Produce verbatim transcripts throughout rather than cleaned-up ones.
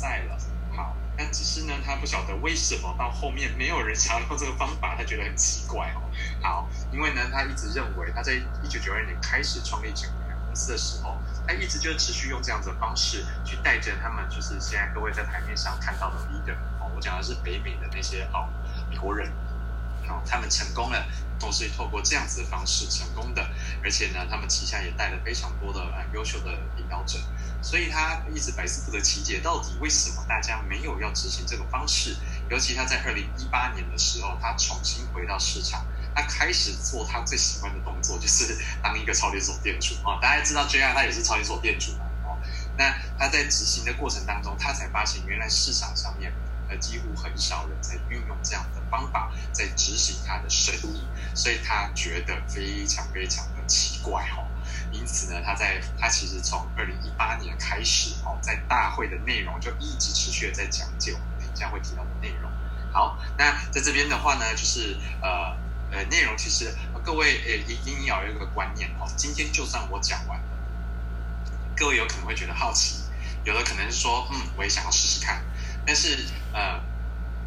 在了。好，那只是呢，他不晓得为什么到后面没有人想要用这个方法，他觉得很奇怪哦。好，因为呢，他一直认为他在一九九二年开始创立整个公司的时候，他一直就持续用这样子的方式去带着他们，就是现在各位在台面上看到的 leader 哦，我讲的是北美的那些哦美国人。他们成功了，都是透过这样子的方式成功的，而且呢，他们旗下也带了非常多的呃优秀的领导者，所以他一直百思不得其解，到底为什么大家没有要执行这种方式？尤其他在二零一八年的时候，他重新回到市场，他开始做他最喜欢的动作，就是当一个超连锁店主啊、哦。大家知道 J R 他也是超连锁店主嘛、哦，那他在执行的过程当中，他才发现原来市场上面。而几乎很少人在运用这样的方法在执行他的生意，所以他觉得非常非常的奇怪哦。因此呢，他在他其实从二零一八年开始哦，在大会的内容就一直持续的在讲解我们等一下会提到的内容。好，那在这边的话呢，就是呃呃内容其实各位呃一定要有一个观念哦，今天就算我讲完了，各位有可能会觉得好奇，有的可能说嗯我也想要试试看。但是，呃，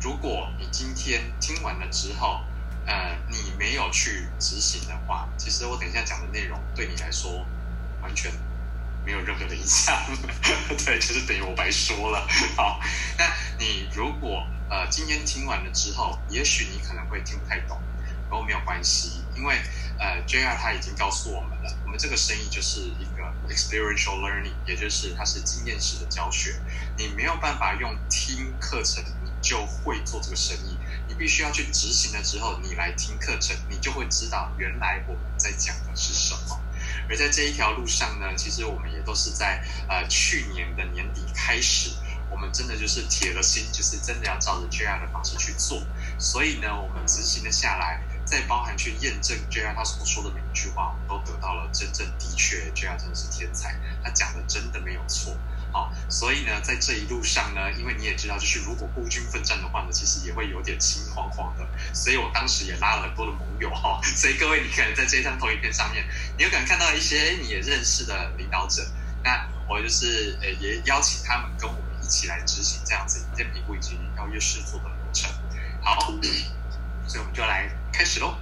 如果你今天听完了之后，呃，你没有去执行的话，其实我等一下讲的内容对你来说完全没有任何的影响，对，就是等于我白说了。好，那你如果呃今天听完了之后，也许你可能会听不太懂，不过没有关系，因为呃 J R 他已经告诉我们了，我们这个生意就是一个 Experiential Learning， 也就是它是经验式的教学。你没有办法用听课程你就会做这个生意，你必须要去执行了之后，你来听课程，你就会知道原来我们在讲的是什么。而在这一条路上呢，其实我们也都是在呃去年的年底开始，我们真的就是铁了心，就是真的要照着 J R 的方式去做。所以呢，我们执行了下来。再包含去验证 J R 他所说的每一句话，我们都得到了真正的确 J R 真的是天才，他讲的真的没有错。好、哦，所以呢，在这一路上呢，因为你也知道，就是如果孤军奋战的话呢，其实也会有点心慌慌的。所以我当时也拉了很多的盟友哈、哦。所以各位，你可能在这一张投影片上面，你有可能看到一些你也认识的领导者。那我就是呃，也邀请他们跟我们一起来执行这样子一件评估以及邀约试做的流程。好。所以我们就来开始喽。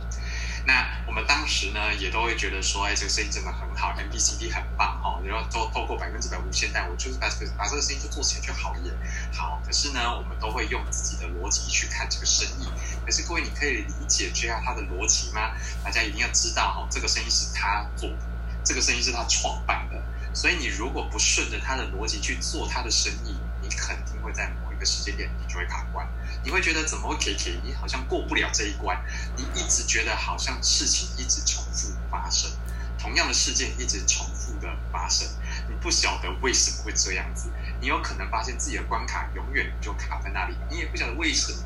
那我们当时呢，也都会觉得说，哎，这个生意真的很好 ，N P C P 很棒哦，然后都透过百分之百无限贷，我就是把这个把这个生意就做起来就好耶。好，可是呢，我们都会用自己的逻辑去看这个生意。可是各位，你可以理解 J R 他的逻辑吗？大家一定要知道哦，这个生意是他做的，这个生意是他创办的，所以你如果不顺着他的逻辑去做他的生意，你肯定会在。个时间点你就会卡关，你会觉得怎么会 K K， 你好像过不了这一关，你一直觉得好像事情一直重复发生，同样的事件一直重复的发生，你不晓得为什么会这样子，你有可能发现自己的关卡永远就卡在那里，你也不晓得为什么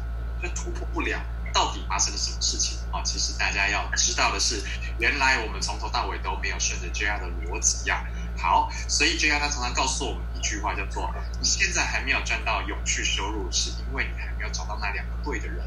就突破不了，到底发生了什么事情啊、哦？其实大家要知道的是，原来我们从头到尾都没有顺着 J R 的逻辑呀、啊。好，所以 J R 他常常告诉我们一句话，叫做“你现在还没有赚到永续收入，是因为你还没有找到那两个对的人”。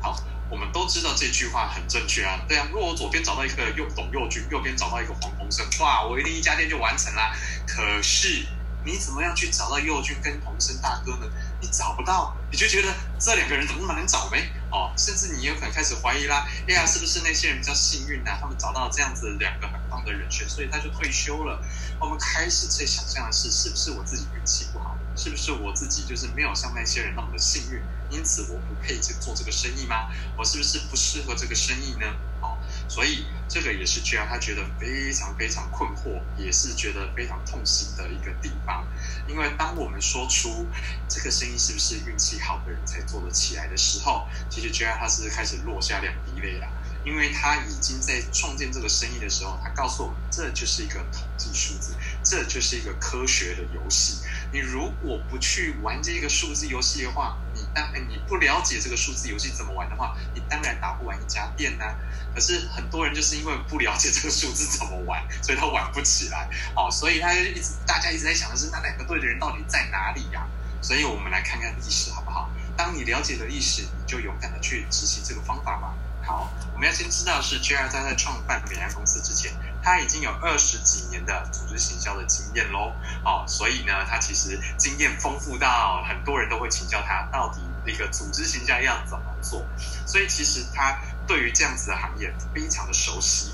好，我们都知道这句话很正确啊，对啊。如果我左边找到一个右董佑君，右边找到一个黄鸿升，哇，我一定一家店就完成啦。可是你怎么样去找到佑君跟鸿升大哥呢？你找不到，你就觉得这两个人怎么那么难找呗？哦，甚至你有可能开始怀疑啦，哎呀，是不是那些人比较幸运啊？他们找到这样子两个很棒的人选，所以他就退休了。我们开始在想象的是，是不是我自己运气不好？是不是我自己就是没有像那些人那么的幸运？因此我不配做这个生意吗？我是不是不适合这个生意呢？哦，所以这个也是 J R 他觉得非常非常困惑，也是觉得非常痛心的一个地方。因为当我们说出这个生意是不是运气好的人才做得起来的时候，其实 J R 他是开始落下两滴泪了。因为他已经在创建这个生意的时候，他告诉我们，这就是一个统计数字，这就是一个科学的游戏。你如果不去玩这个数字游戏的话，你当你不了解这个数字游戏怎么玩的话，你当然打不完一家店啊。可是很多人就是因为不了解这个数字怎么玩，所以他玩不起来。哦，所以他就一直大家一直在想的是，那两个对的人到底在哪里呀、啊？所以我们来看看历史好不好？当你了解了历史，你就勇敢的去执行这个方法吧。好，我们要先知道是 J R 他在创办美安公司之前，他已经有二十几年的组织行销的经验咯、哦、所以呢他其实经验丰富到很多人都会请教他到底一个组织行销要怎么做，所以其实他对于这样子的行业非常的熟悉。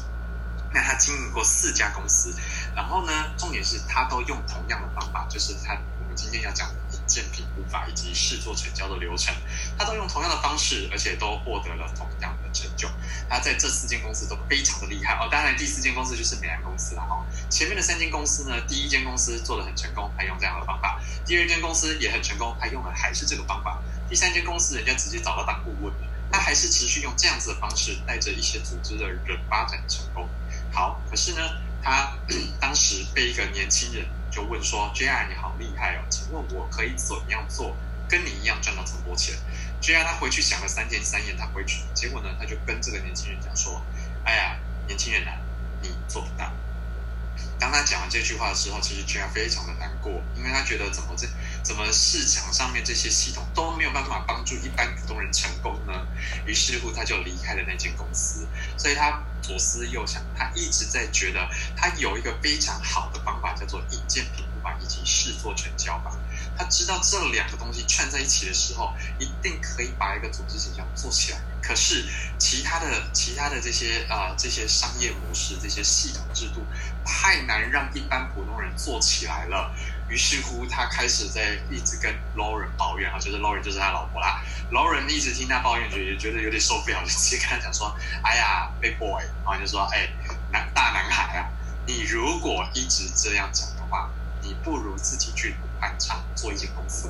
那他经营过四家公司，然后呢重点是他都用同样的方法，就是他我们今天要讲的引荐评估法以及试做成交的流程，他都用同样的方式，而且都获得了同样的成就。他在这四间公司都非常的厉害哦，当然第四间公司就是美兰公司啦、哦、前面的三间公司呢，第一间公司做得很成功，他用这样的方法，第二间公司也很成功，他用的还是这个方法，第三间公司人家直接找到当顾问，他还是持续用这样子的方式带着一些组织的人发展成功。好，可是呢他当时被一个年轻人就问说 J R 你好厉害哦，请问我可以怎么样做跟你一样赚到这么多钱。 J R 他回去想了三天三夜，他回去结果呢他就跟这个年轻人讲说，哎呀年轻人啊，你做不到。当他讲完这句话的时候，其实 J R 非常的难过，因为他觉得怎么这怎么市场上面这些系统都没有办法帮助一般普通人成功呢？于是乎他就离开了那间公司。所以他左思右想，他一直在觉得他有一个非常好的方法，叫做引荐评估法以及试做成交法。他知道这两个东西串在一起的时候，一定可以把一个组织行销做起来。可是其他的其他的这些啊、呃、这些商业模式、这些系统制度太难让一般普通人做起来了。于是乎他开始在一直跟 Lauren 抱怨，就是 Lauren 就是他老婆啦， Lauren 一直听他抱怨，觉得觉得有点受不了，就直接跟他讲说，哎呀 big boy， 然后就说，哎男大男孩啊，你如果一直这样讲的话，你不如自己去板厂做一间公司、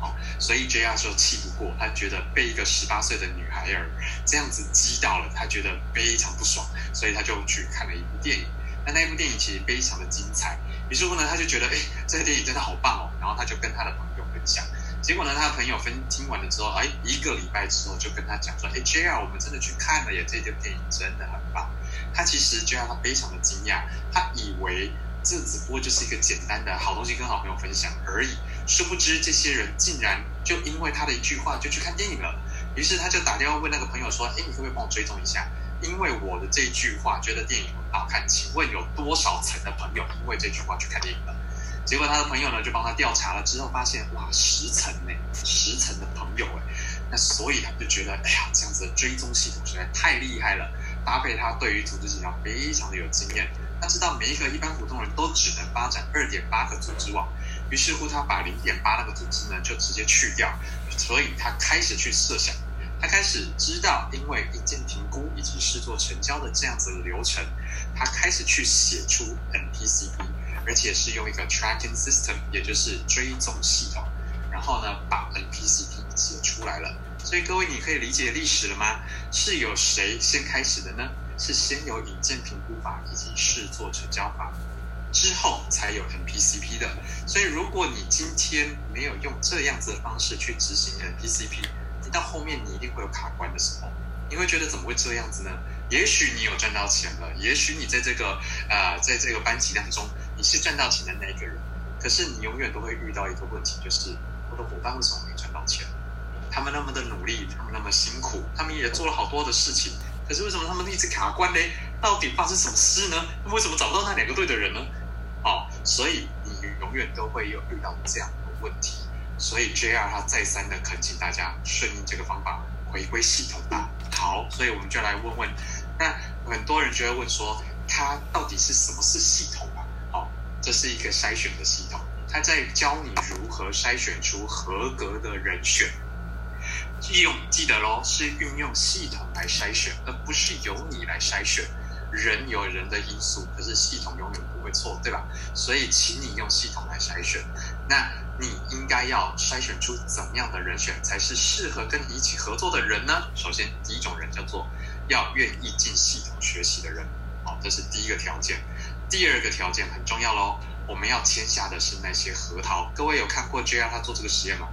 哦、所以 J R 就气不过，他觉得被一个十八岁的女孩儿这样子激到了，他觉得非常不爽，所以他就去看了一部电影。那那部电影其实非常的精彩，于是乎呢他就觉得哎，这个电影真的好棒哦，然后他就跟他的朋友分享。结果呢他的朋友分听完了之后，哎，一个礼拜之后就跟他讲说，哎 J R 我们真的去看了耶，这部电影真的很棒。他其实 J R 他非常的惊讶，他以为这只不过就是一个简单的好东西跟好朋友分享而已，殊不知这些人竟然就因为他的一句话就去看电影了。于是他就打电话问那个朋友说，哎，你可不可以帮我追踪一下，因为我的这句话觉得电影很好看，请问有多少层的朋友因为这句话去看电影了。结果他的朋友呢就帮他调查了之后发现，哇，十层呢，十层的朋友哎，那所以他就觉得哎呀，这样子的追踪系统实在太厉害了，搭配他对于组织行销非常的有经验，他知道每一个一般普通人都只能发展 二点八 个组织网，于是乎他把 零点八 那个组织呢就直接去掉，所以他开始去设想，他开始知道因为引荐评估以及试做成交的这样子的流程，他开始去写出 N P C P， 而且是用一个 tracking system， 也就是追踪系统，然后呢把 N P C P 写出来了。所以各位，你可以理解历史了吗？是由谁先开始的呢？是先有引荐评估法以及试做成交法，之后才有 N P C P 的。所以如果你今天没有用这样子的方式去执行 N P C P，到后面你一定会有卡关的时候，你会觉得怎么会这样子呢？也许你有赚到钱了，也许你在这个呃，在这个班级当中你是赚到钱的那一个人，可是你永远都会遇到一个问题，就是我的伙伴为什么没赚到钱？他们那么的努力，他们那么辛苦，他们也做了好多的事情，可是为什么他们一直卡关呢？到底发生什么事呢？为什么找不到那两个对的人呢？哦，所以你永远都会有遇到这样的问题。所以 J R 他再三的恳请大家顺应这个方法回归系统吧。好，所以我们就来问问，那很多人就会问说，他到底是什么是系统啊？哦，这是一个筛选的系统，他在教你如何筛选出合格的人选。用记得咯，是运用系统来筛选，而不是由你来筛选。人有人的因素，可是系统永远不会错，对吧？所以请你用系统来筛选。那你应该要筛选出怎么样的人选才是适合跟你一起合作的人呢？首先第一种人叫做要愿意进系统学习的人，好，这是第一个条件。第二个条件很重要咯，我们要签下的是那些核桃。各位有看过 J R 他做这个实验吗？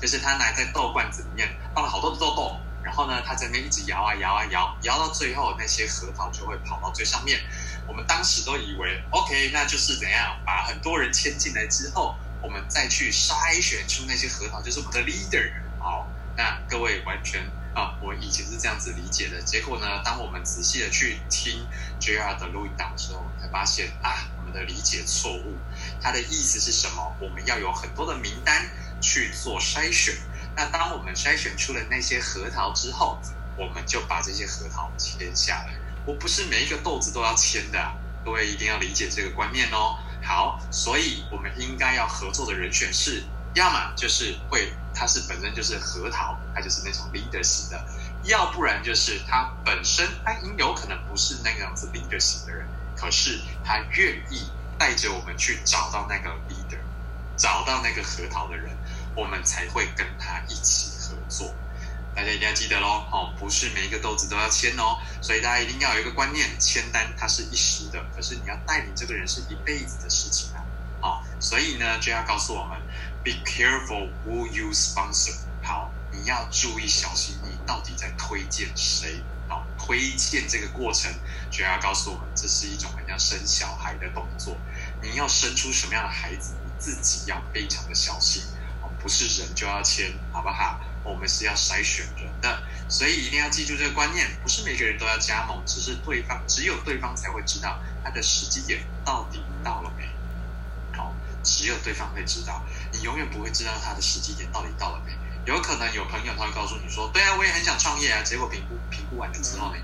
就是他拿在豆罐子里面放了好多的豆豆，然后呢他在那边一直摇啊摇啊摇，摇到最后那些核桃就会跑到最上面。我们当时都以为 OK， 那就是怎样把很多人牵进来之后，我们再去筛选出那些核桃，就是我们的 leader。 好，那各位完全啊，我以前是这样子理解的。结果呢，当我们仔细的去听 J R 的录音档的时候，才发现啊，我们的理解错误。它的意思是什么？我们要有很多的名单去做筛选。那当我们筛选出了那些核桃之后，我们就把这些核桃签下来。我不是每一个豆子都要签的啊，各位一定要理解这个观念哦。好，所以我们应该要合作的人选是，要么就是会，它是本身就是核桃，它就是那种 leader 型的；要不然就是它本身它有可能不是那个样子 leader 型的人，可是他愿意带着我们去找到那个 leader， 找到那个核桃的人，我们才会跟他一起合作。大家一定要记得咯、哦、不是每一个豆子都要签哦，所以大家一定要有一个观念，签单它是一时的，可是你要带领这个人是一辈子的事情啊。哦、所以呢，就要告诉我们 ，be careful who you sponsor。好，你要注意小心，你到底在推荐谁？好、哦，推荐这个过程就要告诉我们，这是一种很像生小孩的动作。你要生出什么样的孩子，你自己要非常的小心。哦、不是人就要签，好不好？我们是要筛选人的，所以一定要记住这个观念，不是每个人都要加盟，只是对方，只有对方才会知道他的时机点到底到了没。好，只有对方会知道，你永远不会知道他的时机点到底到了没。有可能有朋友他会告诉你说，对啊，我也很想创业啊，结果评估评估完了之后呢，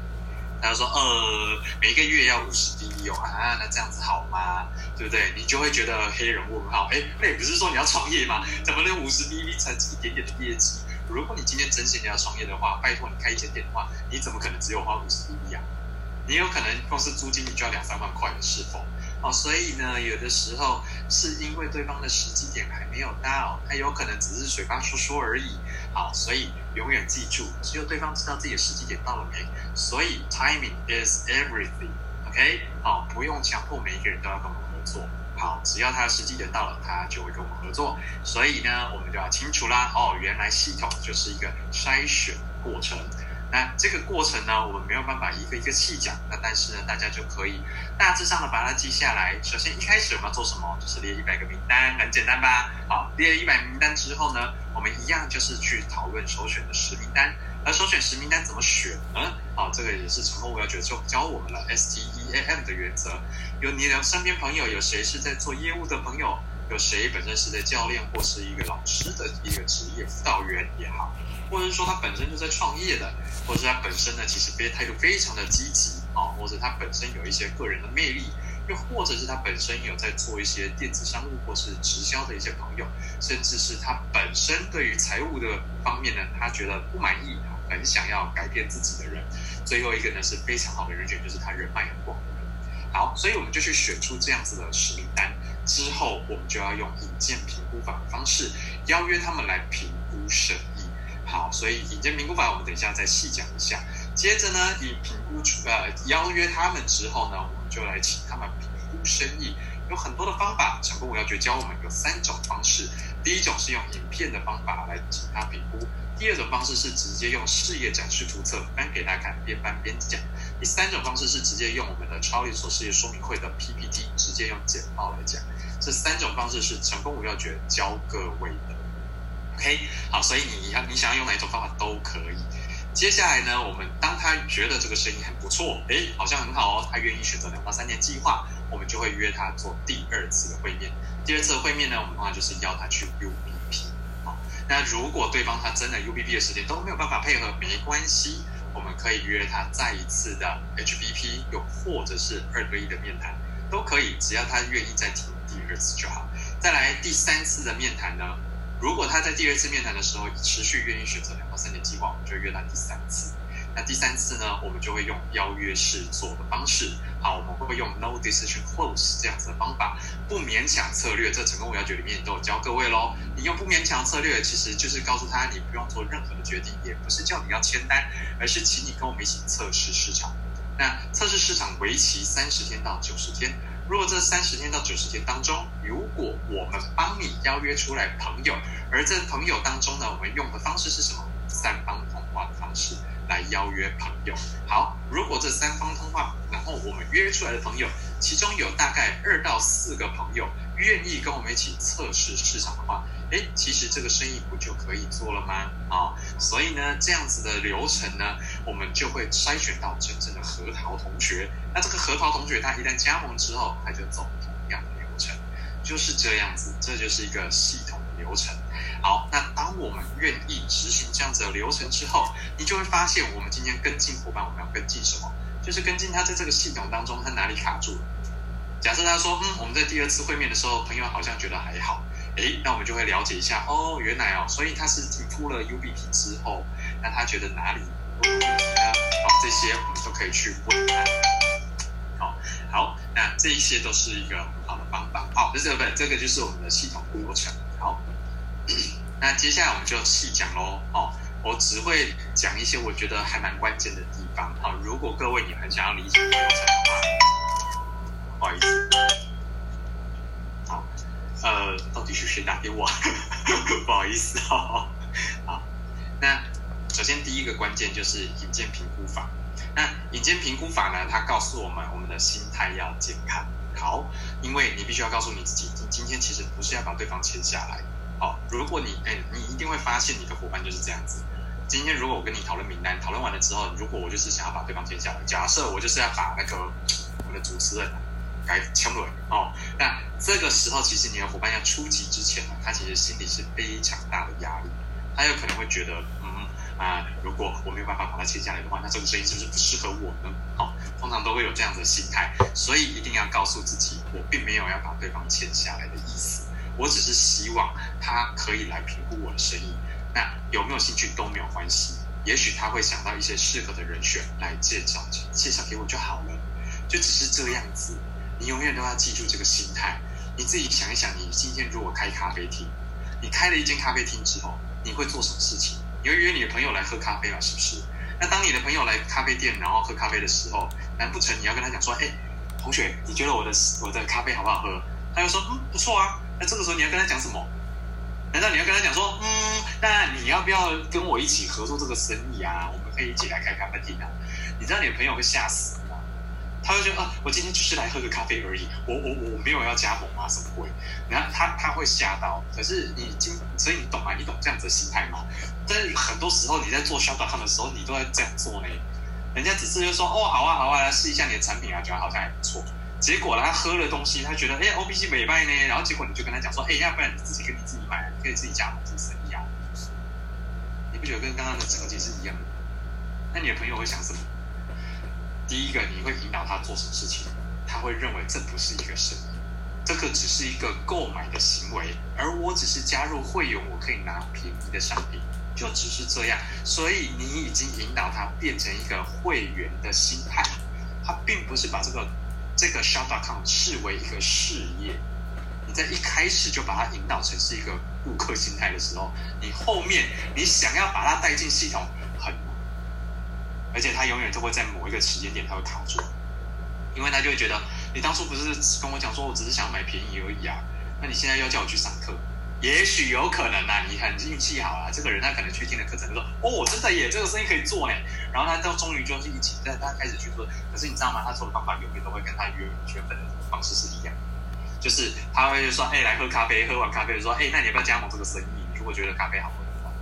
他就说，呃，每个月要五十滴油啊，那这样子好吗？对不对？你就会觉得黑人问号，哎，那也不是说你要创业吗？怎么能五十滴才一点点的业绩？如果你今天真心要创业的话，拜托你开一间店的话，你怎么可能只有花五十亿啊？你有可能公司租金你就要两三万块了，是否？哦，所以呢，有的时候是因为对方的时机点还没有到，他有可能只是嘴巴说说而已。好，所以永远记住，只有对方知道自己的时机点到了没。所以 timing is everything。OK， 好、哦，不用强迫每一个人都要跟我们合作。好，只要他的时机点到了，他就会跟我们合作。所以呢，我们就要清楚啦。哦，原来系统就是一个筛选过程。那这个过程呢，我们没有办法一个一个细讲。那但是呢，大家就可以大致上的把它记下来。首先一开始我们要做什么？就是列一百个名单，很简单吧？好，列了一百名单之后呢，我们一样就是去讨论首选的十名单。而首选十名单怎么选呢？好，这个也是成功我要觉得就教我们了 S T E A M 的原则。有你的身边朋友，有谁是在做业务的朋友？有谁本身是在教练或是一个老师的一个职业辅导员也好，或者是说他本身就在创业的，或者是他本身呢其实态度非常的积极啊，或者他本身有一些个人的魅力，又或者是他本身有在做一些电子商务或是直销的一些朋友，甚至是他本身对于财务的方面呢，他觉得不满意，很想要改变自己的人。最后一个呢是非常好的人选，就是他人脉很广的人。好，所以我们就去选出这样子的实名单。之后我们就要用引荐评估法的方式邀约他们来评估生意。好，所以引荐评估法我们等一下再细讲一下。接着呢，以评估呃邀约他们之后呢，我们就来请他们评估生意。有很多的方法，成功我要诀教我们有三种方式。第一种是用影片的方法来请他评估，第二种方式是直接用事业展示图册翻给他看，边翻边讲。第三种方式是直接用我们的超力所事业说明会的 P P T 直接用简报来讲。这三种方式是成功无要诀教各位的。OK， 好，所以你你想要用哪一种方法都可以。接下来呢，我们当他觉得这个生意很不错，诶，好像很好哦，他愿意选择两到三年计划，我们就会约他做第二次的会面。第二次的会面呢，我们通常就是邀他去 U B P。好，那如果对方他真的 U B P 的时间都没有办法配合，没关系。我们可以约他再一次的 H B P， 又或者是二对一的面谈都可以，只要他愿意再听第二次就好。再来第三次的面谈呢，如果他在第二次面谈的时候持续愿意选择两到三年计划，我们就约他第三次。那第三次呢，我们就会用邀约式做的方式。好，我们会用 no decision close 这样子的方法，不勉强策略。这成功我要诀里面都有教各位咯。你用不勉强策略，其实就是告诉他你不用做任何的决定，也不是叫你要签单，而是请你跟我们一起测试市场。那测试市场为期三十天到九十天。如果这三十天到九十天当中，如果我们帮你邀约出来朋友，而这朋友当中呢，我们用的方式是什么？三方通话的方式。来邀约朋友。好，如果这三方通话，然后我们约出来的朋友，其中有大概二到四个朋友愿意跟我们一起测试市场的话，哎，其实这个生意不就可以做了吗？啊、哦，所以呢，这样子的流程呢，我们就会筛选到真正的核桃同学。那这个核桃同学，他一旦加盟之后，他就走同样的流程，就是这样子，这就是一个系统的流程。好，那当我们愿意执行这样子的流程之后，你就会发现，我们今天跟进伙伴，我们要跟进什么？就是跟进他在这个系统当中，他哪里卡住了。假设他说，嗯，我们在第二次会面的时候，朋友好像觉得还好。诶，那我们就会了解一下哦，原来哦，所以他是提出了 U B P 之后，那他觉得哪里有问题呢？哦，这些我们都可以去问他。好、哦，好，那这一些都是一个很好的方法。好、哦，这个这个就是我们的系统流程。好，那接下来我们就细讲喽。哦，我只会讲一些我觉得还蛮关键的地方。好、哦，如果各位你很想要理解流程的话，不好意思。好。呃，到底是谁打给我？不好意思哦。好，那首先第一个关键就是引荐评估法。那引荐评估法呢，它告诉我们我们的心态要健康。好，因为你必须要告诉你自己，你今天其实不是要把对方签下来。好，如果你哎，你一定会发现你的伙伴就是这样子。今天如果我跟你讨论名单，讨论完了之后，如果我就是想要把对方签下来，假设我就是要把那个我的主持人。该签了哦，那这个时候其实你的伙伴要出击之前呢，他其实心里是非常大的压力，他有可能会觉得，嗯啊、呃，如果我没有办法把它签下来的话，那这个生意是不是不适合我呢？哦，通常都会有这样的心态，所以一定要告诉自己，我并没有要把对方签下来的意思，我只是希望他可以来评估我的生意，那有没有兴趣都没有关系，也许他会想到一些适合的人选来介绍介绍给我就好了，就只是这样子。你永远都要记住这个心态。你自己想一想，你今天如果开咖啡厅，你开了一间咖啡厅之后，你会做什么事情？你会约你的朋友来喝咖啡嘛？是不是？那当你的朋友来咖啡店然后喝咖啡的时候，难不成你要跟他讲说：“哎，同学，你觉得我的我的咖啡好不好喝？”他就说：“嗯，不错啊。”那这个时候你要跟他讲什么？难道你要跟他讲说：“嗯，那你要不要跟我一起合作这个生意啊？我们可以一起来开咖啡厅啊？”你知道你的朋友会吓死。他会觉得啊，我今天就是来喝个咖啡而已，我我我没有要加盟啊，什么鬼？然后他他会吓到。可是你今，所以你懂吗？你懂这样子的心态吗？但是很多时候你在做销售他们的时候，你都在这样做呢。人家只是就说哦，好啊好啊，来试一下你的产品啊，觉得好像还不错。结果他喝了东西，他觉得哎 ，O B C 美败呢。然后结果你就跟他讲说，哎，要不然你自己跟你自己买，你可以自己加盟自己生意啊。你不觉得跟刚刚的场景是一样的？那你的朋友会想什么？第一个，你会引导他做什么事情？他会认为这不是一个生意，这个只是一个购买的行为，而我只是加入会员，我可以拿便宜的商品，就只是这样。所以你已经引导他变成一个会员的心态，他并不是把这个这个 shop 点 com 视为一个事业。你在一开始就把它引导成是一个顾客心态的时候，你后面你想要把它带进系统很难。而且他永远都会在某一个时间点，他会卡住，因为他就会觉得你当初不是跟我讲说，我只是想买便宜而已啊，那你现在要叫我去上课，也许有可能啊，你很运气好啊，这个人他可能去听了课程就说，哦，真的耶，这个生意可以做呢，然后他到终于就是一起，但他开始去做，可是你知道吗？他做的方法永远都会跟他原本的方式是一样，就是他会就说，哎，来喝咖啡，喝完咖啡就说，哎，那你要不要加盟这个生意？你如果觉得咖啡好喝的话，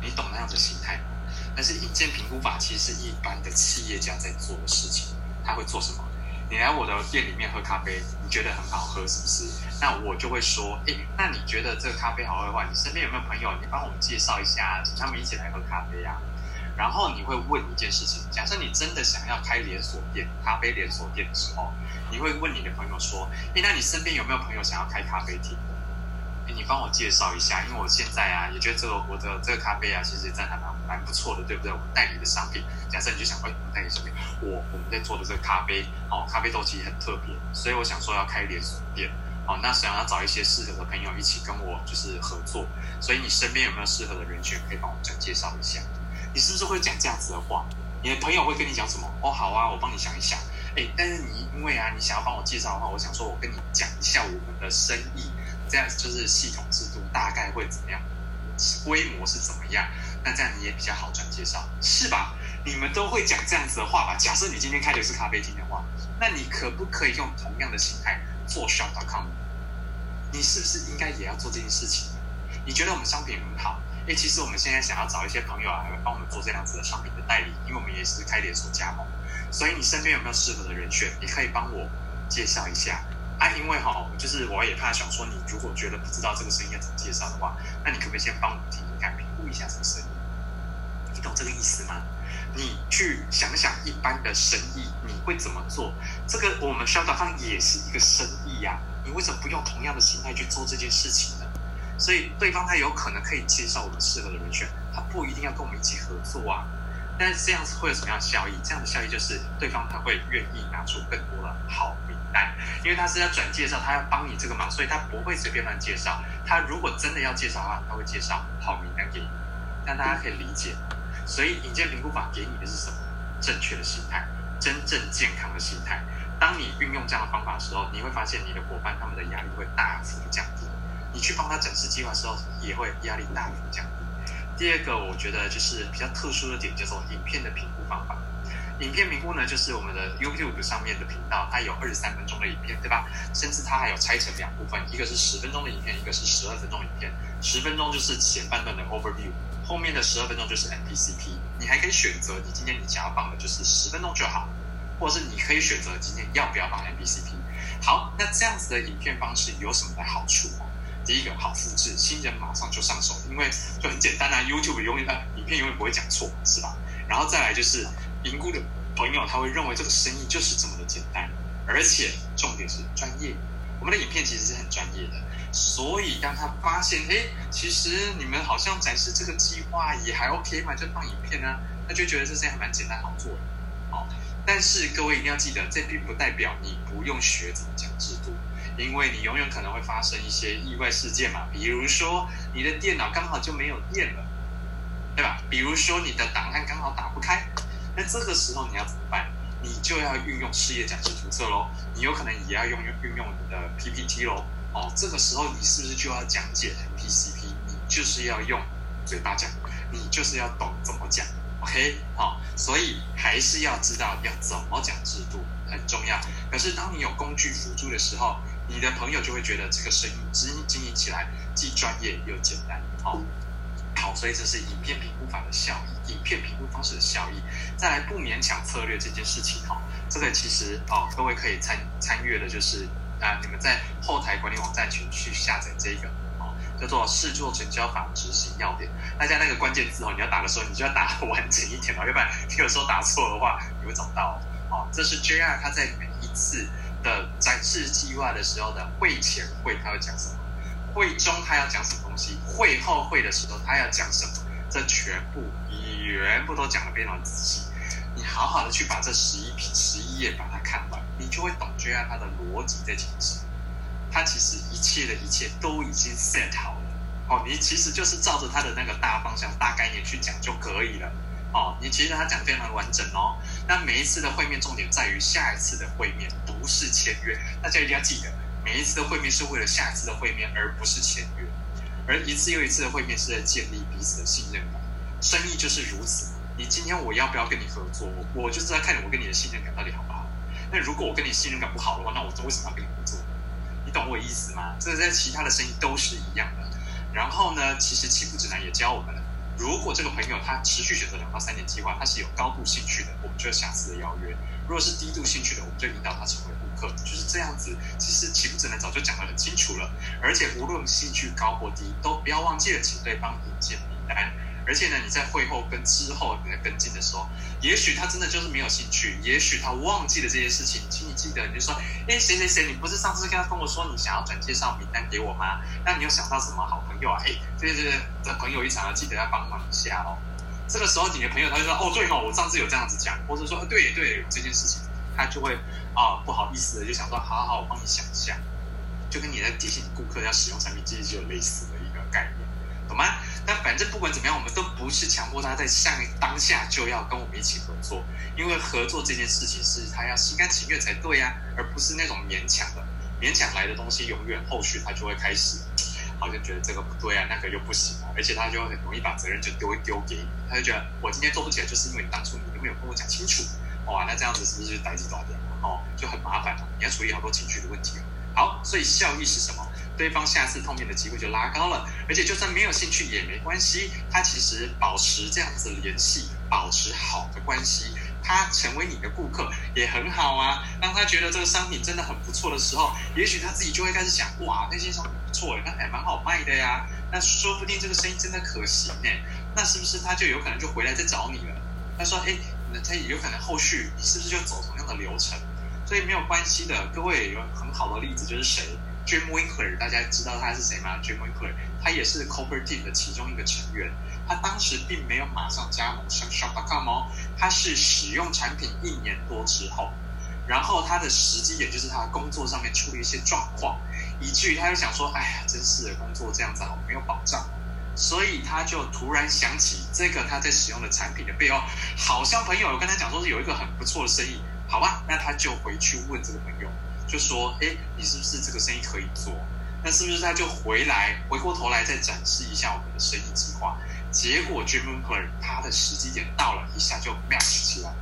你懂那样的心态吗？但是引荐评估法其实是一般的企业家在做的事情，他会做什么？你来我的店里面喝咖啡，你觉得很好喝是不是？那我就会说，哎，那你觉得这个咖啡好喝的话，你身边有没有朋友？你帮我们介绍一下，请他们一起来喝咖啡啊。然后你会问一件事情，假设你真的想要开连锁店，咖啡连锁店的时候，你会问你的朋友说，哎，那你身边有没有朋友想要开咖啡厅？你帮我介绍一下，因为我现在啊也觉得这个我的这个咖啡啊，其实真的还蛮蛮不错的，对不对？我们代理的商品，假设你就想，哎，我们代理商品，我我们在做的这个咖啡，哦，咖啡豆其实很特别，所以我想说要开连锁店，哦，那想要找一些适合的朋友一起跟我就是合作，所以你身边有没有适合的人选可以帮我们再介绍一下？你是不是会讲这样子的话？你的朋友会跟你讲什么？哦，好啊，我帮你想一想。哎，但是你因为啊，你想要帮我介绍的话，我想说我跟你讲一下我们的生意。这样就是系统制度大概会怎么样，规模是怎么样？那这样你也比较好转介绍，是吧？你们都会讲这样子的话吧？假设你今天开的是咖啡厅的话，那你可不可以用同样的心态做 shop 点 com？你是不是应该也要做这件事情？你觉得我们商品很好，哎，其实我们现在想要找一些朋友来帮我们做这样子的商品的代理，因为我们也是开连锁加盟，所以你身边有没有适合的人选？你可以帮我介绍一下啊，因为哈，就是我也怕想说，你如果觉得不知道这个生意要怎么介绍的话，那你可不可以先帮我们听听看，评估一下这个生意？你懂这个意思吗？你去想想一般的生意你会怎么做？这个我们小岛上也是一个生意呀、啊，你为什么不用同样的心态去做这件事情呢？所以对方他有可能可以介绍我们适合的人选，他不一定要跟我们一起合作啊。但是这样子会有什么样的效益？这样的效益就是对方他会愿意拿出更多的好名单，因为他是要转介绍，他要帮你这个忙，所以他不会随便乱介绍。他如果真的要介绍的话，他会介绍好名单给你，让大家可以理解。所以引荐评估法给你的是什么？正确的心态，真正健康的心态。当你运用这样的方法的时候，你会发现你的伙伴他们的压力会大幅降低。你去帮他展示计划的时候，也会压力大幅降低。第二个，我觉得就是比较特殊的点叫做影片的评估方法。影片评估呢，就是我们的 YouTube 上面的频道，它有二十三分钟的影片，对吧？甚至它还有拆成两部分，一个是十分钟的影片，一个是十二分钟的影片。十分钟就是前半段的 overview。后面的十二分钟就是 N P C P， 你还可以选择你今天你想要放的就是十分钟就好，或者是你可以选择今天要不要放 N P C P。好，那这样子的影片方式有什么的好处？第一个，好复制，新人马上就上手，因为就很简单啊 ，YouTube 永远、呃、影片永远不会讲错，是吧？然后再来就是评估的朋友他会认为这个生意就是这么的简单，而且重点是专业。我们的影片其实是很专业的，所以让他发现，哎，其实你们好像展示这个计划也还 OK 嘛，就放影片啊，那就觉得这事情还蛮简单好做的。哦，但是各位一定要记得，这并不代表你不用学怎么讲制度，因为你永远可能会发生一些意外事件嘛，比如说你的电脑刚好就没有电了，对吧？比如说你的档案刚好打不开，那这个时候你要怎么办？你就要运用事业展示图册咯，你有可能也要用运用你的 P P T 咯。哦，这个时候你是不是就要讲解 N P C P？ 你就是要用嘴巴讲，你就是要懂怎么讲 ，OK？ 好、哦，所以还是要知道要怎么讲制度很重要。可是当你有工具辅助的时候，你的朋友就会觉得这个生意经营起来既专业又简单。哦，好，所以这是影片评估法的效益，影片评估方式的效益。再来，不勉强策略这件事情，哦，这个其实哦，各位可以参参阅的就是。啊，你们在后台管理网站群去下载这个哦，叫做试做成交法执行要点。大家那个关键字哦，你要打的时候，你就要打完整一点哦，要不然你有时候打错的话，你会找不到哦。哦，这是 J R 他在每一次的展示计划的时候的会前会他要讲什么，会中他要讲什么东西，会后会的时候他要讲什么，这全部全部都讲得非常仔细。你好好的去把这十一十一页把它看完，你就会懂 J R 它的逻辑在讲什么。它其实一切的一切都已经 set 好了哦，你其实就是照着它的那个大方向、大概念去讲就可以了哦。你其实它讲非常完整哦。那每一次的会面重点在于下一次的会面，不是签约。大家一定要记得，每一次的会面是为了下一次的会面，而不是签约。而一次又一次的会面是在建立彼此的信任感。生意就是如此。你今天我要不要跟你合作？我就是在看我跟你的信任感到底好不好。那如果我跟你信任感不好的话，那我为什么要跟你合作？你懂我意思吗？这在其他的生意都是一样的。然后呢，其实起步指南也教我们了，如果这个朋友他持续选择两到三年计划，他是有高度兴趣的，我们就下次的邀约；如果是低度兴趣的，我们就引导他成为顾客，就是这样子。其实起步指南早就讲得很清楚了，而且无论兴趣高或低，都不要忘记了请对方引荐名单。而且呢，你在会后跟之后你在跟进的时候，也许他真的就是没有兴趣，也许他忘记了这些事情，请你记得，你就说，哎，谁谁谁，你不是上次跟他跟我说你想要转介绍名单给我吗？那你有想到什么好朋友啊？哎，对对对，朋友一场要记得要帮忙一下哦。这个时候你的朋友他就说，哦对哦，我上次有这样子讲，或者说，对对，这件事情，他就会啊、哦、不好意思的就想说，好好，我帮你想一下，就跟你在提醒顾客要使用产品，其实就有类似的一个概念。懂吗？那反正不管怎么样，我们都不是强迫他在上当下就要跟我们一起合作，因为合作这件事情是他要心甘情愿才对呀、啊，而不是那种勉强的。勉强来的东西，永远后续他就会开始好像觉得这个不对啊，那个又不行啊，而且他就很容易把责任就丢一丢给你，他就觉得我今天做不起来，就是因为你当初你都没有跟我讲清楚，哇，那这样子是不是代际打掉？哦，就很麻烦了、啊，你要处理好多情绪的问题、啊。好，所以效益是什么？对方下次碰面的机会就拉高了。而且就算没有兴趣也没关系，他其实保持这样子联系，保持好的关系，他成为你的顾客也很好啊。当他觉得这个商品真的很不错的时候，也许他自己就会开始想，哇，那些商品不错耶，那还蛮好卖的呀，那说不定这个生意真的可行耶，那是不是他就有可能就回来再找你了？他说，哎，他也有可能后续你是不是就走同样的流程？所以没有关系的，各位有很好的例子就是谁 Dreamwinker， 大家知道他是谁吗？ Dreamwinker 他也是 Corporate Team 的其中一个成员，他当时并没有马上加盟 Shop 点 com 哦，他是使用产品一年多之后，然后他的时机点就是他工作上面出了一些状况，以至于他就想说，哎呀，真是的，工作这样子好没有保障，所以他就突然想起这个他在使用的产品的背后，好像朋友有跟他讲说是有一个很不错的生意，好吧，那他就回去问这个朋友，就说，哎，你是不是这个生意可以做？那是不是他就回来回过头来再展示一下我们的生意计划？结果 Dreamwinker 他的时机点到了，一下就 match 起来，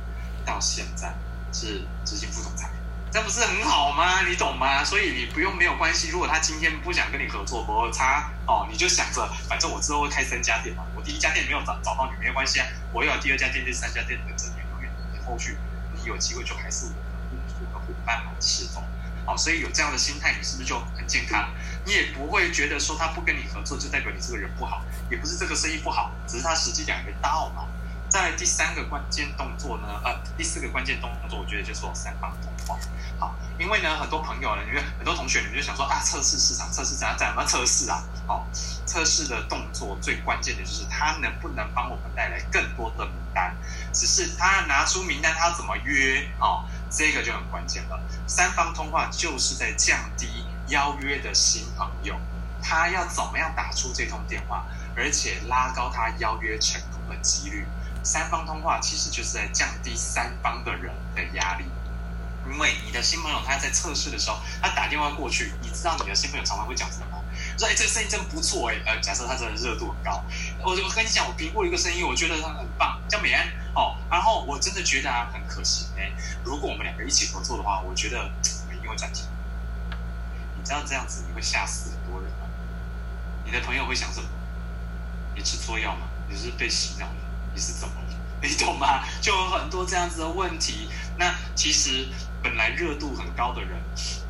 到现在是执行副总裁，这不是很好吗？你懂吗？所以你不用没有关系，如果他今天不想跟你合作，摩擦哦，你就想着反正我之后会开三家店嘛，我第一家店没有 找, 找到你没有关系啊，我又有第二家店、第三家店等着你，永远后续你有机会就还是我的伙伴嘛，是否？好，所以有这样的心态，你是不是就很健康？你也不会觉得说他不跟你合作就代表你这个人不好，也不是这个生意不好，只是他时机点没到嘛。再来第三个关键动作呢，呃，第四个关键动作，我觉得就是我三方通话。好，因为呢，很多朋友呢，因为很多同学，你们就想说啊，测试市场，测试怎样怎样测试啊？好，测试的动作最关键的就是他能不能帮我们带来更多的名单，只是他拿出名单，他怎么约啊？哦，这个就很关键了。三方通话就是在降低邀约的新朋友，他要怎么样打出这通电话，而且拉高他邀约成功的几率。三方通话其实就是在降低三方的人的压力，因为你的新朋友他在测试的时候，他打电话过去，你知道你的新朋友常常会讲什么吗？说，哎，这个生意真不错哎，呃，假设他真的热度很高，我我跟你讲，我评估一个生意，我觉得他很棒，叫美安。哦，然后我真的觉得啊，很可惜呢。如果我们两个一起合作的话，我觉得我一定会赚钱。你知道这样子你会吓死很多人吗？你的朋友会想什么？你吃错药吗？你是被洗脑了？你是怎么了？你懂吗？就有很多这样子的问题。那其实本来热度很高的人，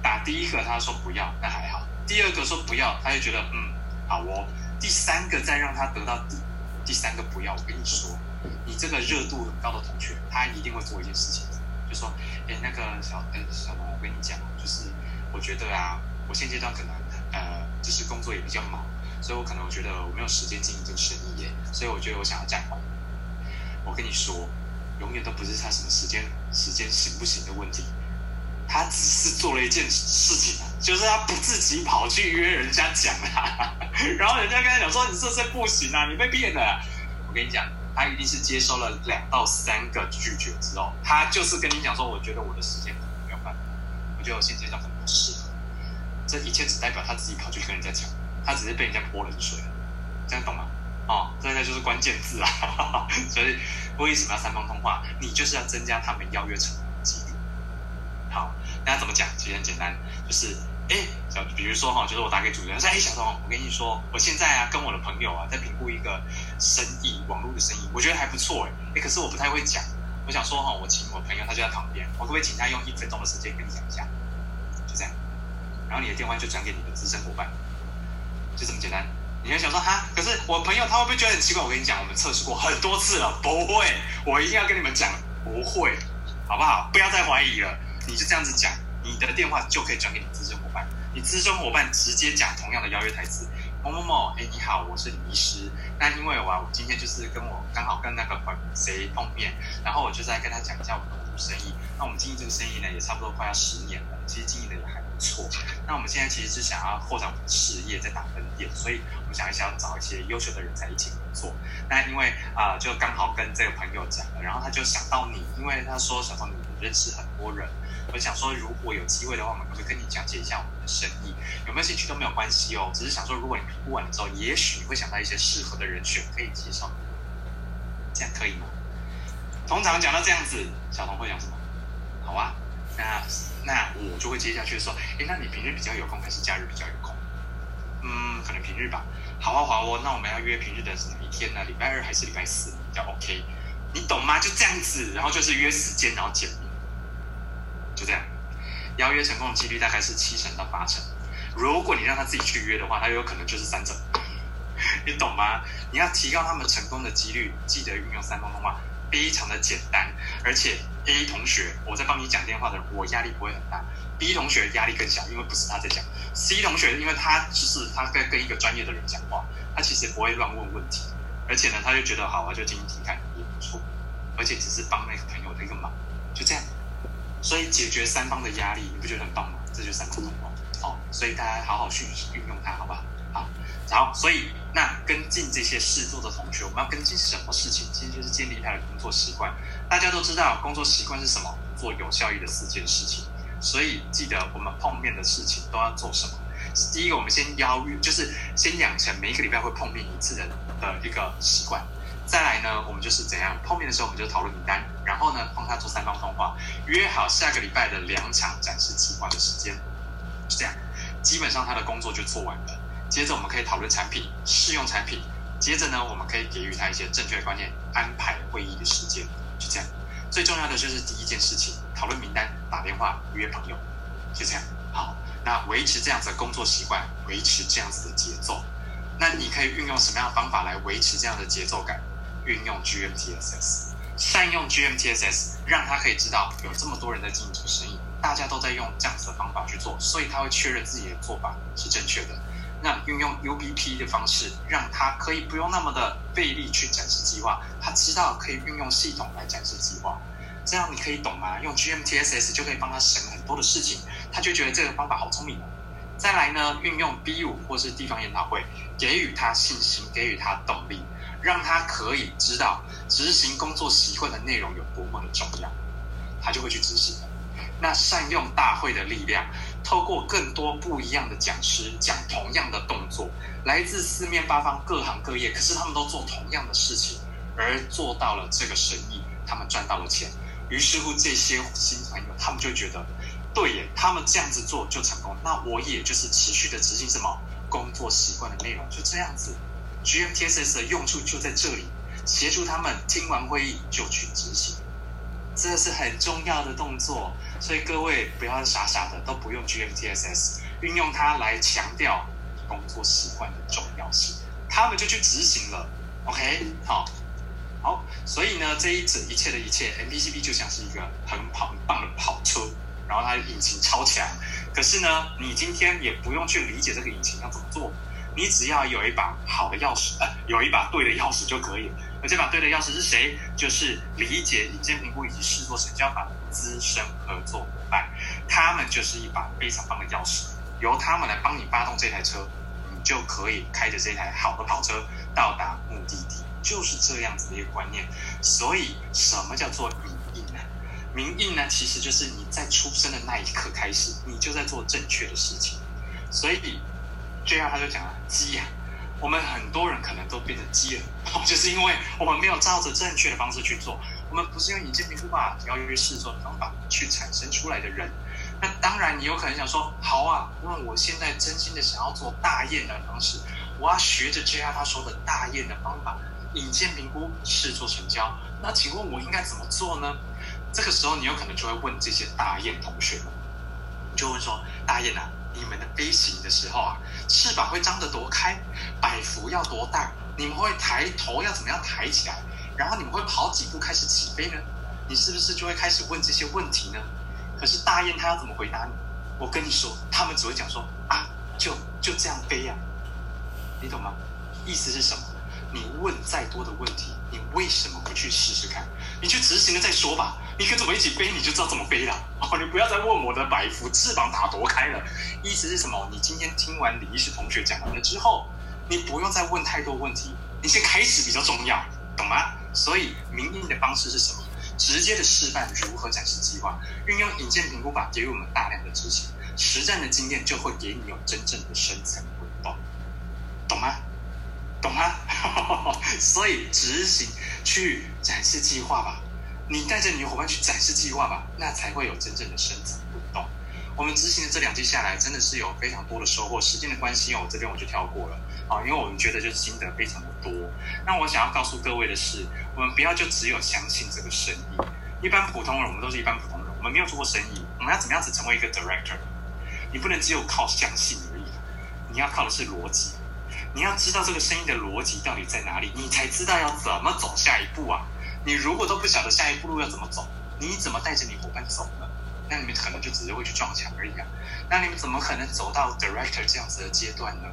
打第一个他说不要，那还好；第二个说不要，他就觉得嗯好哦；第三个再让他得到第第三个不要，我跟你说。你这个热度很高的同学，他一定会做一件事情，就说：“哎，那个小哎小龙，我跟你讲，就是我觉得啊，我现阶段可能呃，就是工作也比较忙，所以我可能我觉得我没有时间经营这个生意耶，所以我觉得我想要暂缓。我跟你说，永远都不是他什么时间时间行不行的问题，他只是做了一件事情，就是他不自己跑去约人家讲啊，然后人家跟他讲说你这是不行啊，你被骗了啊。我跟你讲。”他一定是接收了两到三个拒绝之后，他就是跟你讲说，我觉得我的时间可能没有办法，我觉得我现阶段可能不适合。这一切只代表他自己跑去跟人家讲，他只是被人家泼冷水了，这样懂吗？哦，这个就是关键字啊。哈哈，所以为什么要三方通话？你就是要增加他们邀约成功的几率。好，那怎么讲？其实很简单，就是哎，小，比如说哈，就是我打给主持人说，哎，小童，我跟你说，我现在啊跟我的朋友啊在评估一个生意，网络的生意，我觉得还不错哎，可是我不太会讲，我想说哈，我请我朋友，他就在旁边，我可不可以请他用一分钟的时间跟你讲一下？就这样，然后你的电话就转给你的资深伙伴，就这么简单。你会想说哈，可是我朋友他会不会觉得很奇怪？我跟你讲，我们测试过很多次了，不会，我一定要跟你们讲，不会，好不好？不要再怀疑了，你就这样子讲，你的电话就可以转给你资深伙伴，你资深伙伴直接讲同样的邀约台词。某某某，哎，你好，我是李医师。那因为我啊，我今天就是跟我刚好跟那个谁碰面，然后我就在跟他讲一下我们的生意。那我们经营这个生意呢，也差不多快要十年了，其实经营的也还不错。那我们现在其实是想要扩展我们的事业，在打分店，所以我们想一想要找一些优秀的人才一起合作。那因为啊、呃，就刚好跟这个朋友讲了，然后他就想到你，因为他说小童你认识很多人。我想说，如果有机会的话，我们可不可以跟你讲解一下我们的生意？有没有兴趣都没有关系哦，只是想说，如果你评估完了之后，也许你会想到一些适合的人选可以介绍，这样可以吗？通常讲到这样子，小童会讲什么？好啊，那那我就会接下去说，哎，那你平日比较有空还是假日比较有空？嗯，可能平日吧。好啊好啊，那我们要约平日的一天呢？礼拜二还是礼拜四比较 OK？ 你懂吗？就这样子，然后就是约时间，然后见面，就这样。邀约成功的几率大概是七成到八成。如果你让他自己去约的话，他有可能就是三成。你懂吗？你要提高他们成功的几率，记得运用三通通话，非常的简单。而且 A 同学，我在帮你讲电话的人，我压力不会很大。B 同学压力更小，因为不是他在讲。C 同学，因为他就是他在跟一个专业的人讲话，他其实不会乱问问题，而且呢，他就觉得好啊，就听一听看也不错，而且只是帮那个朋友的一个忙，就这样。所以解决三方的压力，你不觉得很棒吗？这就是三方通话。好，所以大家好好去运用它，好不好？好，好，所以那跟进这些事做的同学，我们要跟进什么事情？其实就是建立他的工作习惯。大家都知道工作习惯是什么？做有效益的四件事情。所以记得我们碰面的事情都要做什么？第一个，我们先邀约，就是先养成每一个礼拜会碰面一次的的一个习惯。再来呢，我们就是怎样碰面的时候，我们就讨论名单，然后呢，帮他做三方通话，约好下个礼拜的两场展示计划的时间，就这样，基本上他的工作就做完了。接着我们可以讨论产品，试用产品。接着呢，我们可以给予他一些正确的观念，安排会议的时间，就这样。最重要的就是第一件事情，讨论名单，打电话约朋友，就这样。好，那维持这样子的工作习惯，维持这样子的节奏。那你可以运用什么样的方法来维持这样的节奏感？运用 G M T S S， 善用 G M T S S， 让他可以知道有这么多人在经营这个生意，大家都在用这样子的方法去做，所以他会确认自己的做法是正确的。那运用 U B P 的方式，让他可以不用那么的费力去展示计划，他知道可以运用系统来展示计划，这样你可以懂吗？用 G M T S S 就可以帮他省很多的事情，他就觉得这个方法好聪明哦。再来呢，运用 B 五 或是地方研讨会，给予他信心，给予他动力，让他可以知道执行工作习惯的内容有多么的重要，他就会去执行了。那善用大会的力量，透过更多不一样的讲师讲同样的动作，来自四面八方各行各业，可是他们都做同样的事情，而做到了这个生意，他们赚到了钱。于是乎，这些新朋友他们就觉得，对耶，他们这样子做就成功，那我也就是持续的执行什么工作习惯的内容，就这样子。G M T S S 的用处就在这里，协助他们听完会议就去执行，这是很重要的动作。所以各位不要傻傻的都不用 G M T S S， 运用它来强调工作习惯的重要性，他们就去执行了。 OK， 好好，所以呢，这一整一切的一切 N P C P 就像是一个很跑很棒的跑车，然后它的引擎超强，可是呢，你今天也不用去理解这个引擎要怎么做，你只要有一把好的钥匙，呃，有一把对的钥匙就可以了。而这把对的钥匙是谁？就是理解、引荐、评估以及试做成效法的资深合作伙伴，他们就是一把非常棒的钥匙，由他们来帮你发动这台车，你就可以开着这台好的跑车到达目的地，就是这样子的一个观念。所以，什么叫做名印呢？名印呢，其实就是你在出生的那一刻开始，你就在做正确的事情。所以 J R 他就讲了，鸡啊。我们很多人可能都变成鸡了，就是因为我们没有照着正确的方式去做，我们不是用引荐评估法、邀约试做的方法去产生出来的人。那当然，你有可能想说，好啊，因为我现在真心的想要做大雁的方式，我要学着 J R 他说的大雁的方法，引荐评估、试做成交。那请问我应该怎么做呢？这个时候，你有可能就会问这些大雁同学们，你就问说，大雁啊，你们的飞行的时候啊，翅膀会张得多开，摆幅要多大？你们会抬头要怎么样抬起来？然后你们会跑几步开始起飞呢？你是不是就会开始问这些问题呢？可是大雁他要怎么回答你？我跟你说，他们只会讲说啊，就就这样飞呀、啊，你懂吗？意思是什么？你问再多的问题，你为什么不去试试看？你去执行了再说吧。你跟着我一起飞，你就知道怎么飞了。哦，你不要再问我的摆幅翅膀打多开了。意思是什么？你今天听完李医师同学讲完了之后，你不用再问太多问题，你先开始比较重要，懂吗？所以明印的方式是什么？直接的示范如何展示计划，运用引荐评估法给予我们大量的执行，实战的经验就会给你有真正的深层回报，懂吗？懂吗？所以执行去展示计划吧，你带着你的伙伴去展示计划吧，那才会有真正的深层互动。我们执行的这两季下来，真的是有非常多的收获。时间的关系，我这边我就跳过了啊，因为我们觉得就是心得非常的多。那我想要告诉各位的是，我们不要就只有相信这个生意。一般普通人，我们都是一般普通人，我们没有做过生意，我们要怎么样子成为一个 director？ 你不能只有靠相信而已，你要靠的是逻辑。你要知道这个生意的逻辑到底在哪里，你才知道要怎么走下一步啊。你如果都不晓得下一步路要怎么走，你怎么带着你伙伴走呢？那你们可能就只是会去撞墙而已啊！那你们怎么可能走到 director 这样子的阶段呢？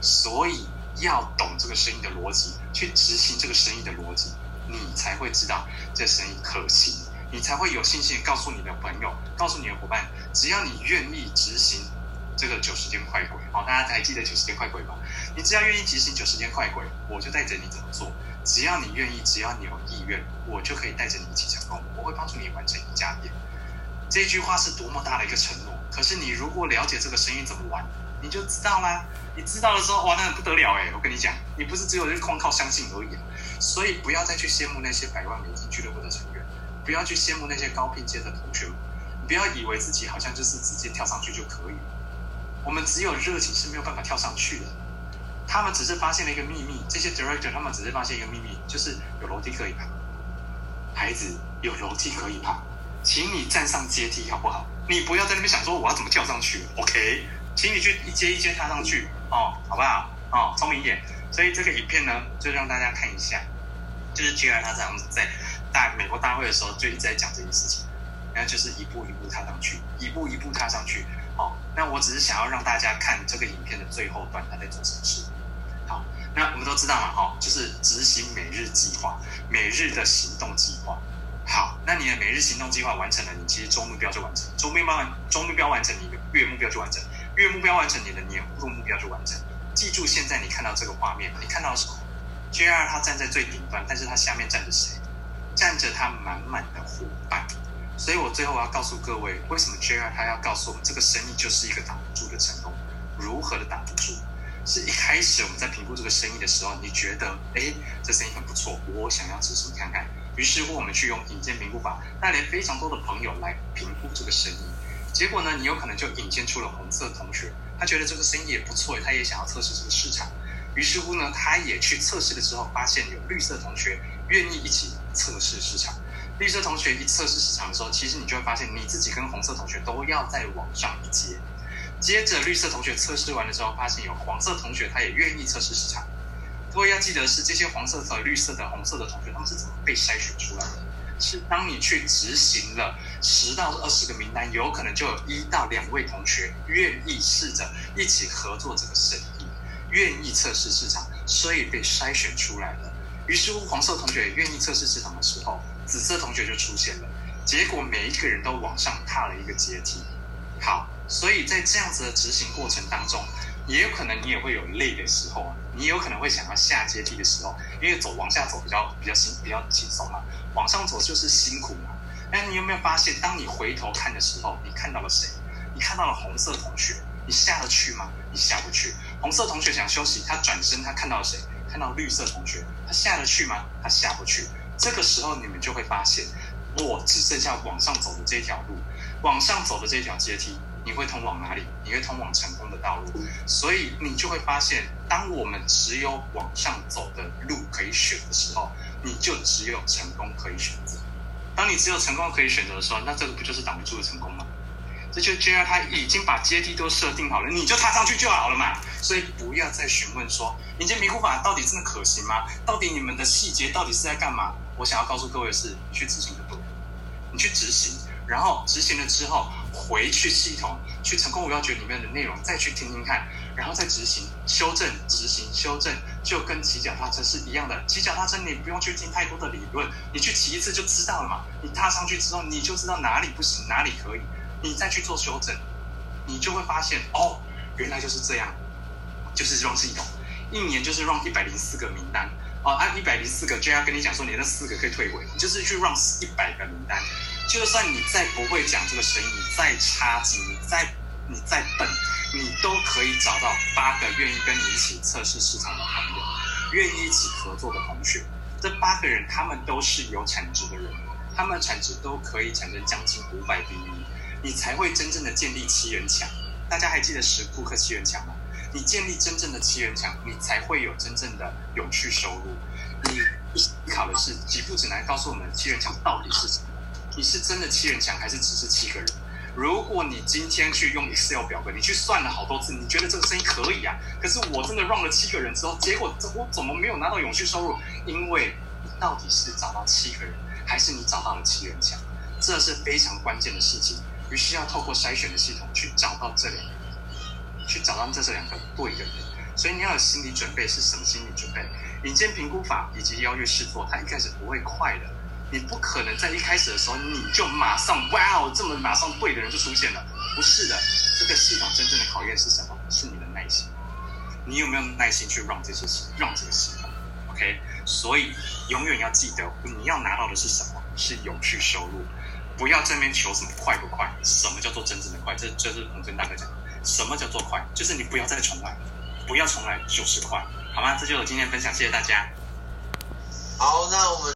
所以要懂这个生意的逻辑，去执行这个生意的逻辑，你才会知道这生意可行，你才会有信心告诉你的朋友，告诉你的伙伴，只要你愿意执行这个九十天快轨，好，大家还记得九十天快轨吗？你只要愿意执行九十天快轨，我就带着你怎么做。只要你愿意，只要你有意愿，我就可以带着你一起成功，我会帮助你完成一家店。这句话是多么大的一个承诺！可是你如果了解这个生意怎么玩，你就知道啦。你知道的时候，哇，那不得了哎！我跟你讲，你不是只有光靠相信而已啊。所以不要再去羡慕那些百万美金俱乐部的成员，不要去羡慕那些高拼接的同学，不要以为自己好像就是直接跳上去就可以。我们只有热情是没有办法跳上去的。他们只是发现了一个秘密，这些 director 他们只是发现一个秘密，就是有楼梯可以爬。孩子，有楼梯可以爬。请你站上阶梯好不好？你不要在那边想说我要怎么跳上去 ，OK？ 请你去一阶一阶踏上去哦，好不好？哦，聪明一点。所以这个影片呢，就让大家看一下，就是 J R 他这样子在大美国大会的时候就一直在讲这件事情，然后就是一步一步踏上去，一步一步踏上去。好、哦，那我只是想要让大家看这个影片的最后段他在做什么事。好，那我们都知道嘛，哈、哦，就是执行每日计划，每日的行动计划。好，那你的每日行动计划完成了，你其实周目标就完成，周目标完，周目标完成，你的月目标就完成，月目标完成，你的年度目标就完成。记住，现在你看到这个画面，你看到的是 J R 他站在最顶端，但是他下面站着谁？站着他满满的伙伴。所以我最后我要告诉各位，为什么 J R 他要告诉我们，这个生意就是一个打不住的成功，如何的打不住？是一开始我们在评估这个生意的时候，你觉得，哎，这生意很不错，我想要执行看看。于是乎，我们去用引荐评估法，带来非常多的朋友来评估这个生意。结果呢，你有可能就引荐出了红色同学，他觉得这个生意也不错，他也想要测试这个市场。于是乎呢，他也去测试了之后，发现有绿色同学愿意一起测试市场。绿色同学一测试市场的时候，其实你就会发现你自己跟红色同学都要再往上一阶。接着，绿色同学测试完了之后，发现有黄色同学他也愿意测试市场。各位要记得是这些黄色的、绿色的、红色的同学，他们是怎么被筛选出来的？是当你去执行了十到二十个名单，有可能就有一到两位同学愿意试着一起合作这个生意，愿意测试市场，所以被筛选出来了。于是乎，黄色同学也愿意测试市场的时候，紫色同学就出现了。结果每一个人都往上踏了一个阶梯。好，所以在这样子的执行过程当中，也有可能你也会有累的时候啊，你有可能会想要下阶梯的时候，因为走往下走比较比较轻比较轻松嘛，往上走就是辛苦嘛。但你有没有发现，当你回头看的时候，你看到了谁？你看到了红色同学，你下得去吗？你下不去。红色同学想休息，他转身，他看到了谁？看到绿色同学，他下得去吗？他下不去。这个时候你们就会发现，我只剩下往上走的这条路，往上走的这条阶梯。你会通往哪里？你会通往成功的道路。所以你就会发现，当我们只有往上走的路可以选的时候，你就只有成功可以选择。当你只有成功可以选择的时候，那这个不就是挡不住的成功吗？这就 J R 他已经把阶梯都设定好了，你就踏上去就好了嘛。所以不要再询问说引荐评估法到底真的可行吗？到底你们的细节到底是在干嘛？我想要告诉各位的是，你去执行就对了，你去执行，然后执行了之后。回去系统去成功五要诀里面的内容再去听听看，然后再执行修正执行修正，就跟骑脚踏车是一样的。骑脚踏车你不用去听太多的理论，你去骑一次就知道了嘛。你踏上去之后你就知道哪里不行哪里可以，你再去做修正，你就会发现哦，原来就是这样，就是这种系统。一年就是 run 一百零四个名单哦，按一百零四个 J R 跟你讲说你那四个可以退回，你就是去 run 一百个名单。就算你再不会讲这个生意，再差劲，你再你再笨，你都可以找到八个愿意跟你一起测试市场的朋友，愿意一起合作的同学。这八个人他们都是有产值的人，他们产值都可以产生将近五百 B E。你才会真正的建立七人墙。大家还记得史库克七人墙吗？你建立真正的七人墙，你才会有真正的永续收入。你思考的是几步指南告诉我们七人墙到底是什么？你是真的七人墙，还是只是七个人？如果你今天去用 Excel 表格，你去算了好多次，你觉得这个生意可以啊，可是我真的 run 了七个人之后，结果我怎么没有拿到永续收入？因为你到底是找到七个人，还是你找到了七人墙？这是非常关键的事情。于是要透过筛选的系统去找到这两个人，去找到这两个对的人。所以你要有心理准备，是什么心理准备？引荐评估法以及邀约试做，它一开始不会快的。你不可能在一开始的时候你就马上哇哦，这么马上对的人就出现了，不是的。这个系统真正的考验是什么？是你的耐心，你有没有耐心去让这些让这个系统 OK？ 所以永远要记得，你要拿到的是什么？是永续收入。不要这边求什么快不快，什么叫做真正的快？这就是洪森大哥讲的，什么叫做快？就是你不要再重来，不要重来就是快，好吗？这就是我今天的分享，谢谢大家。好，那我们。